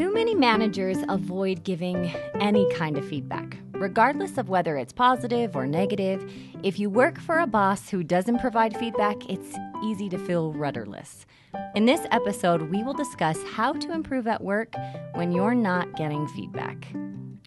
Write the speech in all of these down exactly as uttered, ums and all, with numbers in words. Too many managers avoid giving any kind of feedback, regardless of whether it's positive or negative. If you work for a boss who doesn't provide feedback, it's easy to feel rudderless. In this episode, we will discuss how to improve at work when you're not getting feedback.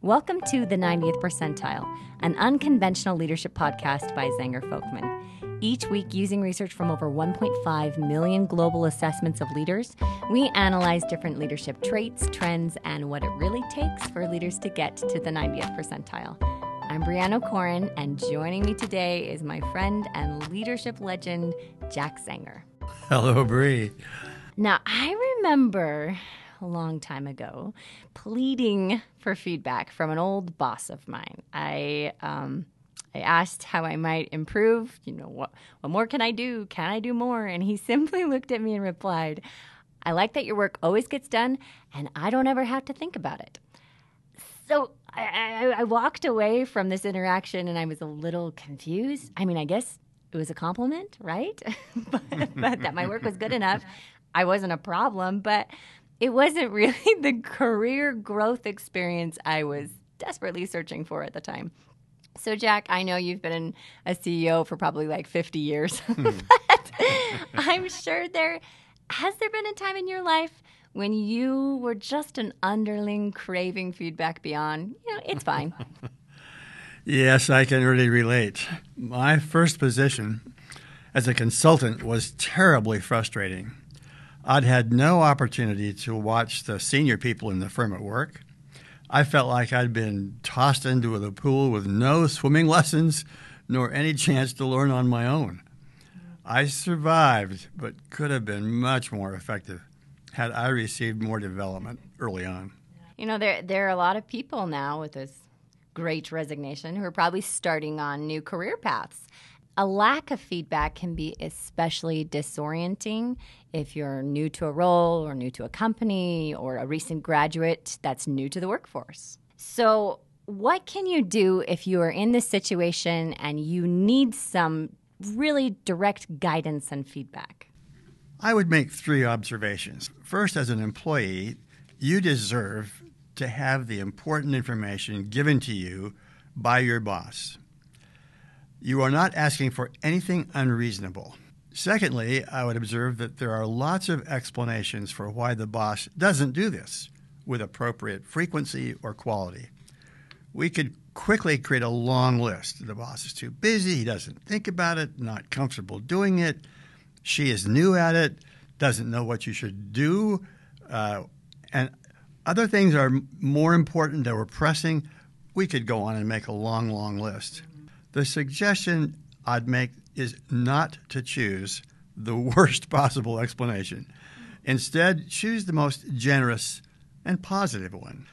Welcome to The ninetieth Percentile, an unconventional leadership podcast by Zenger Folkman. Each week, using research from over one point five million global assessments of leaders, we analyze different leadership traits, trends, and what it really takes for leaders to get to the ninetieth percentile. I'm Brianna O'Corin, and joining me today is my friend and leadership legend, Jack Zenger. Hello, Bri. Now, I remember a long time ago pleading for feedback from an old boss of mine. I, um... I asked how I might improve. You know, what, what more can I do? Can I do more? And he simply looked at me and replied, "I like that your work always gets done, and I don't ever have to think about it." So I, I, I walked away from this interaction, and I was a little confused. I mean, I guess it was a compliment, right? but, but that my work was good enough. I wasn't a problem, but it wasn't really the career growth experience I was desperately searching for at the time. So, Jack, I know you've been a C E O for probably like fifty years, but I'm sure there has there been a time in your life when you were just an underling craving feedback beyond, you know, it's fine. Yes, I can really relate. My first position as a consultant was terribly frustrating. I'd had no opportunity to watch the senior people in the firm at work. I felt like I'd been tossed into the pool with no swimming lessons nor any chance to learn on my own. I survived, but could have been much more effective had I received more development early on. You know, there there are a lot of people now with this great resignation who are probably starting on new career paths. A lack of feedback can be especially disorienting if you're new to a role or new to a company or a recent graduate that's new to the workforce. So what can you do if you are in this situation and you need some really direct guidance and feedback? I would make three observations. First, as an employee, you deserve to have the important information given to you by your boss. You are not asking for anything unreasonable. Secondly, I would observe that there are lots of explanations for why the boss doesn't do this with appropriate frequency or quality. We could quickly create a long list. The boss is too busy, he doesn't think about it, not comfortable doing it, she is new at it, doesn't know what you should do, uh, and other things are more important that we're pressing. We could go on and make a long, long list. The suggestion I'd make is not to choose the worst possible explanation. Instead, choose the most generous and positive one.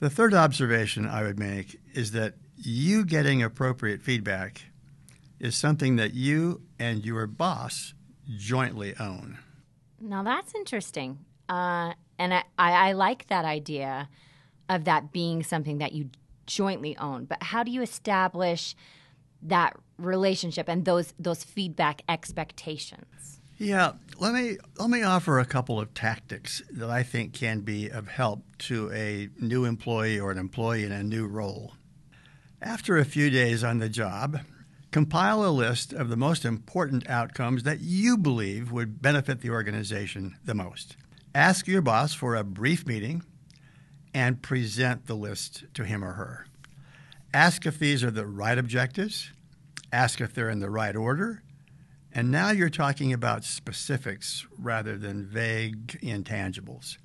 The third observation I would make is that you getting appropriate feedback is something that you and your boss jointly own. Now, that's interesting. Uh, and I, I, I like that idea of that being something that you jointly own. But how do you establish that relationship and those those feedback expectations? Yeah, let me let me offer a couple of tactics that I think can be of help to a new employee or an employee in a new role. After a few days on the job, compile a list of the most important outcomes that you believe would benefit the organization the most. Ask your boss for a brief meeting and present the list to him or her. Ask if these are the right objectives, ask if they're in the right order, and now you're talking about specifics rather than vague intangibles.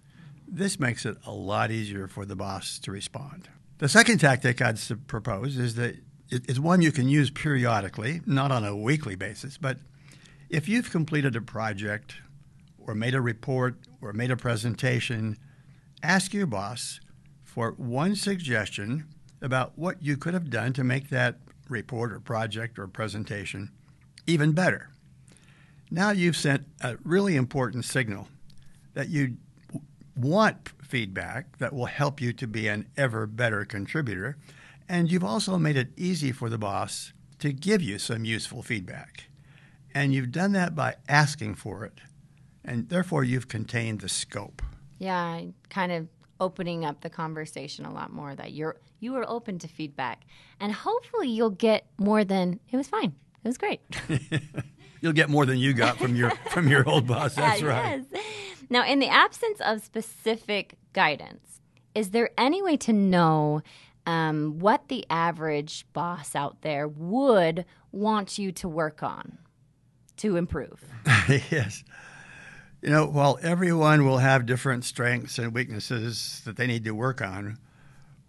This makes it a lot easier for the boss to respond. The second tactic I'd propose is that it's one you can use periodically, not on a weekly basis, but if you've completed a project or made a report or made a presentation, ask your boss for one suggestion about what you could have done to make that report or project or presentation even better. Now you've sent a really important signal that you want feedback that will help you to be an ever better contributor, and you've also made it easy for the boss to give you some useful feedback. And you've done that by asking for it, and therefore you've contained the scope. Yeah, kind of opening up the conversation a lot more, that you're you are open to feedback. And hopefully you'll get more than, it was fine, it was great. You'll get more than you got from your from your old boss. That's uh, right. Yes. Now, in the absence of specific guidance, is there any way to know um, what the average boss out there would want you to work on to improve? Yes. You know, while everyone will have different strengths and weaknesses that they need to work on,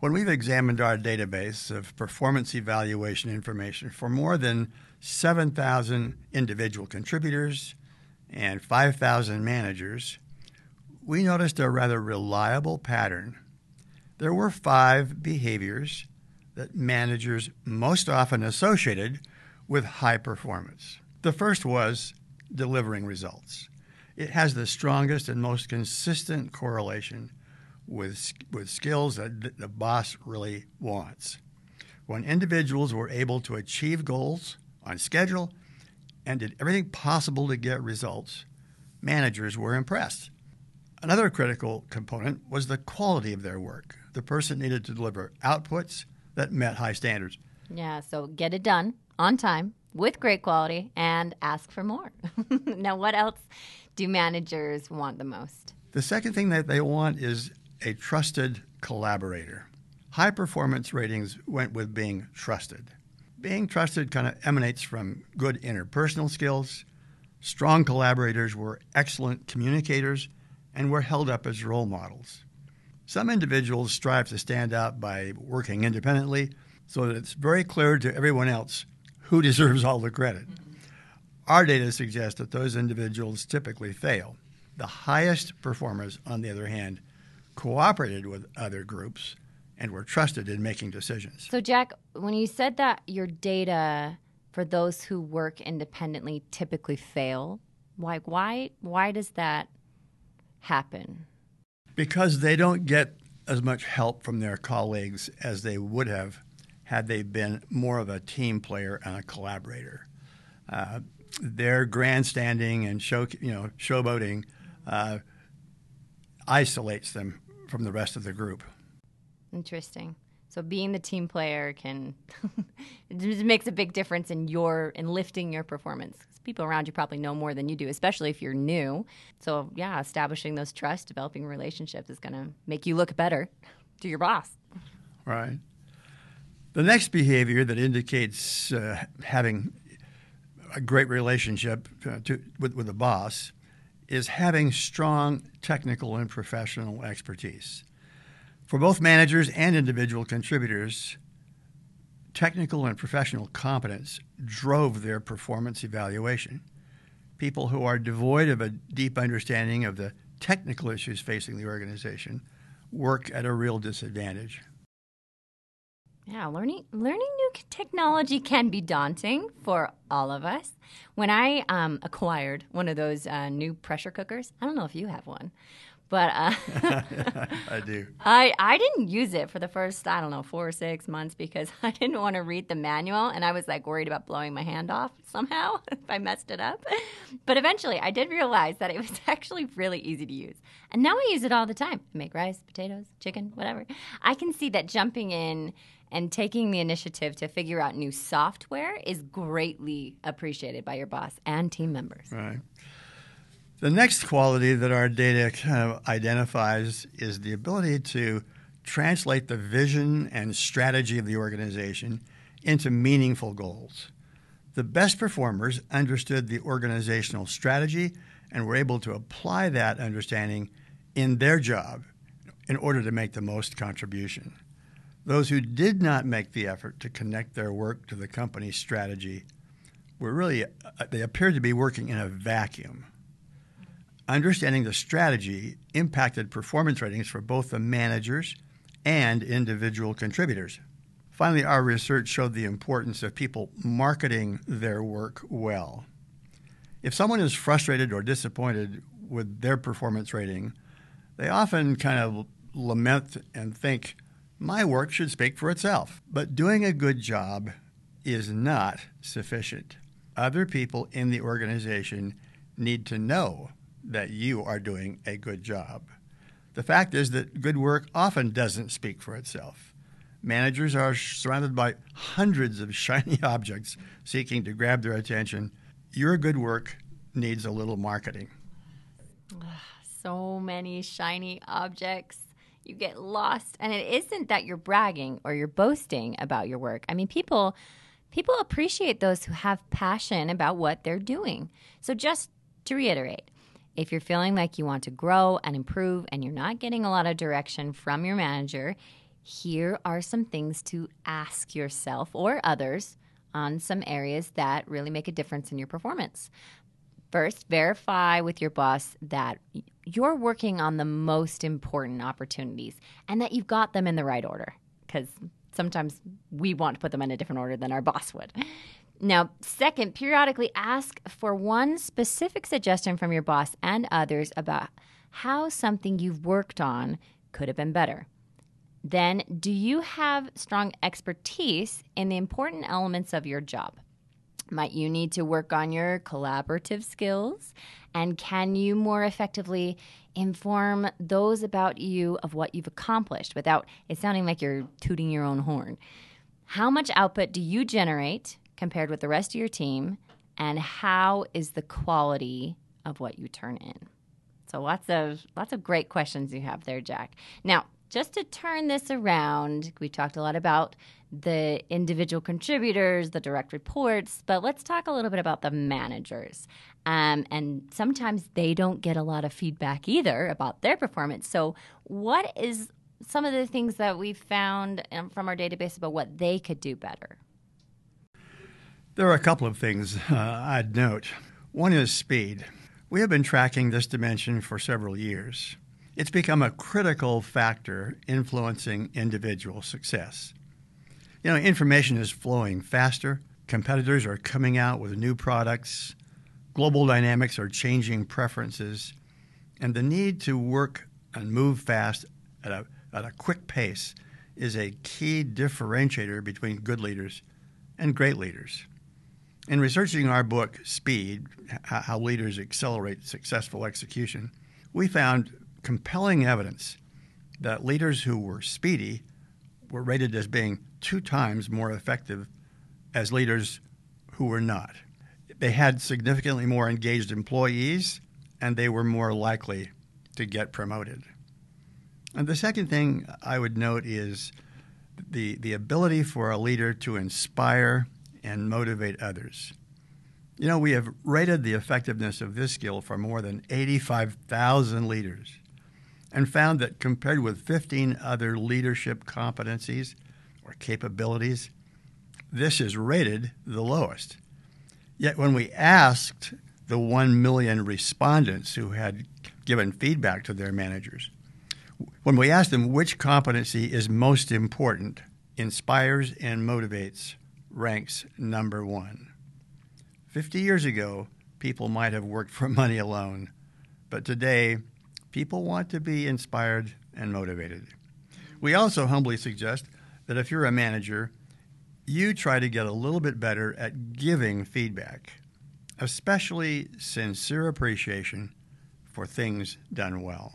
when we've examined our database of performance evaluation information for more than seven thousand individual contributors and five thousand managers, we noticed a rather reliable pattern. There were five behaviors that managers most often associated with high performance. The first was delivering results. It has the strongest and most consistent correlation with, with skills that the boss really wants. When individuals were able to achieve goals on schedule and did everything possible to get results, managers were impressed. Another critical component was the quality of their work. The person needed to deliver outputs that met high standards. Yeah, so get it done on time with great quality and ask for more. Now, what else do managers want the most? The second thing that they want is a trusted collaborator. High performance ratings went with being trusted. Being trusted kind of emanates from good interpersonal skills. Strong collaborators were excellent communicators and were held up as role models. Some individuals strive to stand out by working independently so that it's very clear to everyone else who deserves all the credit. Mm-hmm. Our data suggests that those individuals typically fail. The highest performers, on the other hand, cooperated with other groups and were trusted in making decisions. So, Jack, when you said that your data for those who work independently typically fail, like why, why does that happen? Because they don't get as much help from their colleagues as they would have had they been more of a team player and a collaborator. Uh, Their grandstanding and show, you know, showboating uh, isolates them from the rest of the group. Interesting. So being the team player can it makes a big difference in your in lifting your performance. People around you probably know more than you do, especially if you're new. So yeah, establishing those trust, developing relationships is going to make you look better to your boss. Right. The next behavior that indicates uh, having a great relationship uh, to, with, with the boss is having strong technical and professional expertise. For both managers and individual contributors, technical and professional competence drove their performance evaluation. People who are devoid of a deep understanding of the technical issues facing the organization work at a real disadvantage. Yeah, learning learning new technology can be daunting for all of us. When I um, acquired one of those uh, new pressure cookers, I don't know if you have one, but uh, I do. I, I didn't use it for the first, I don't know, four or six months because I didn't want to read the manual, and I was like worried about blowing my hand off somehow if I messed it up. But eventually I did realize that it was actually really easy to use. And now I use it all the time. I make rice, potatoes, chicken, whatever. I can see that jumping in and taking the initiative to figure out new software is greatly appreciated by your boss and team members. Right. The next quality that our data kind of identifies is the ability to translate the vision and strategy of the organization into meaningful goals. The best performers understood the organizational strategy and were able to apply that understanding in their job in order to make the most contribution. Those who did not make the effort to connect their work to the company's strategy were really, they appeared to be working in a vacuum. Understanding the strategy impacted performance ratings for both the managers and individual contributors. Finally, our research showed the importance of people marketing their work well. If someone is frustrated or disappointed with their performance rating, they often kind of lament and think, "My work should speak for itself." But doing a good job is not sufficient. Other people in the organization need to know that you are doing a good job. The fact is that good work often doesn't speak for itself. Managers are surrounded by hundreds of shiny objects seeking to grab their attention. Your good work needs a little marketing. So many shiny objects. You get lost. And it isn't that you're bragging or you're boasting about your work. I mean, people people appreciate those who have passion about what they're doing. So just to reiterate, if you're feeling like you want to grow and improve and you're not getting a lot of direction from your manager, here are some things to ask yourself or others on some areas that really make a difference in your performance. First, verify with your boss that you're working on the most important opportunities and that you've got them in the right order, because sometimes we want to put them in a different order than our boss would. Now, second, periodically ask for one specific suggestion from your boss and others about how something you've worked on could have been better. Then, do you have strong expertise in the important elements of your job? Might you need to work on your collaborative skills? And can you more effectively inform those about you of what you've accomplished without it sounding like you're tooting your own horn? How much output do you generate compared with the rest of your team? And how is the quality of what you turn in? So lots of lots of great questions you have there, Jack. Now, just to turn this around, we talked a lot about the individual contributors, the direct reports, but let's talk a little bit about the managers. Um, and sometimes they don't get a lot of feedback either about their performance. So what is some of the things that we found from our database about what they could do better? There are a couple of things uh, I'd note. One is speed. We have been tracking this dimension for several years. It's become a critical factor influencing individual success. You know, information is flowing faster. Competitors are coming out with new products. Global dynamics are changing preferences. And the need to work and move fast at a, at a quick pace is a key differentiator between good leaders and great leaders. In researching our book, Speed, How Leaders Accelerate Successful Execution, we found compelling evidence that leaders who were speedy were rated as being two times more effective as leaders who were not. They had significantly more engaged employees, and they were more likely to get promoted. And the second thing I would note is the, the ability for a leader to inspire and motivate others. You know, we have rated the effectiveness of this skill for more than eighty-five thousand leaders, and found that compared with fifteen other leadership competencies or capabilities, this is rated the lowest. Yet when we asked the one million respondents who had given feedback to their managers, when we asked them which competency is most important, inspires and motivates ranks number one. Fifty years ago, people might have worked for money alone, but today, people want to be inspired and motivated. We also humbly suggest that if you're a manager, you try to get a little bit better at giving feedback, especially sincere appreciation for things done well.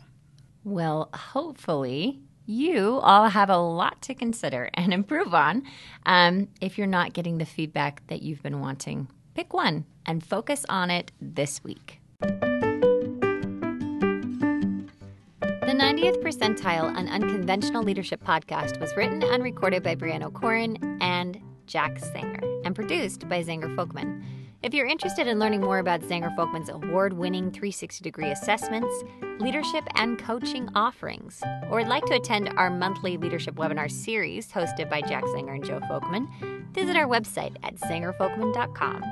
Well, hopefully you all have a lot to consider and improve on. Um, if you're not getting the feedback that you've been wanting, pick one and focus on it this week. The ninetieth Percentile, an Unconventional Leadership Podcast, was written and recorded by Brianna O'Corin and Jack Zenger, and produced by Zenger Folkman. If you're interested in learning more about Zenger Folkman's award-winning three sixty degree assessments, leadership and coaching offerings, or would like to attend our monthly leadership webinar series hosted by Jack Zenger and Joe Folkman, visit our website at zenger folkman dot com.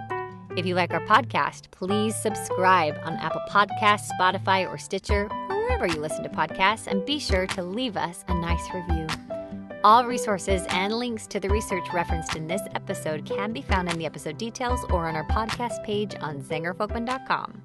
If you like our podcast, please subscribe on Apple Podcasts, Spotify, or Stitcher, or wherever you listen to podcasts, and be sure to leave us a nice review. All resources and links to the research referenced in this episode can be found in the episode details or on our podcast page on zenger folkman dot com.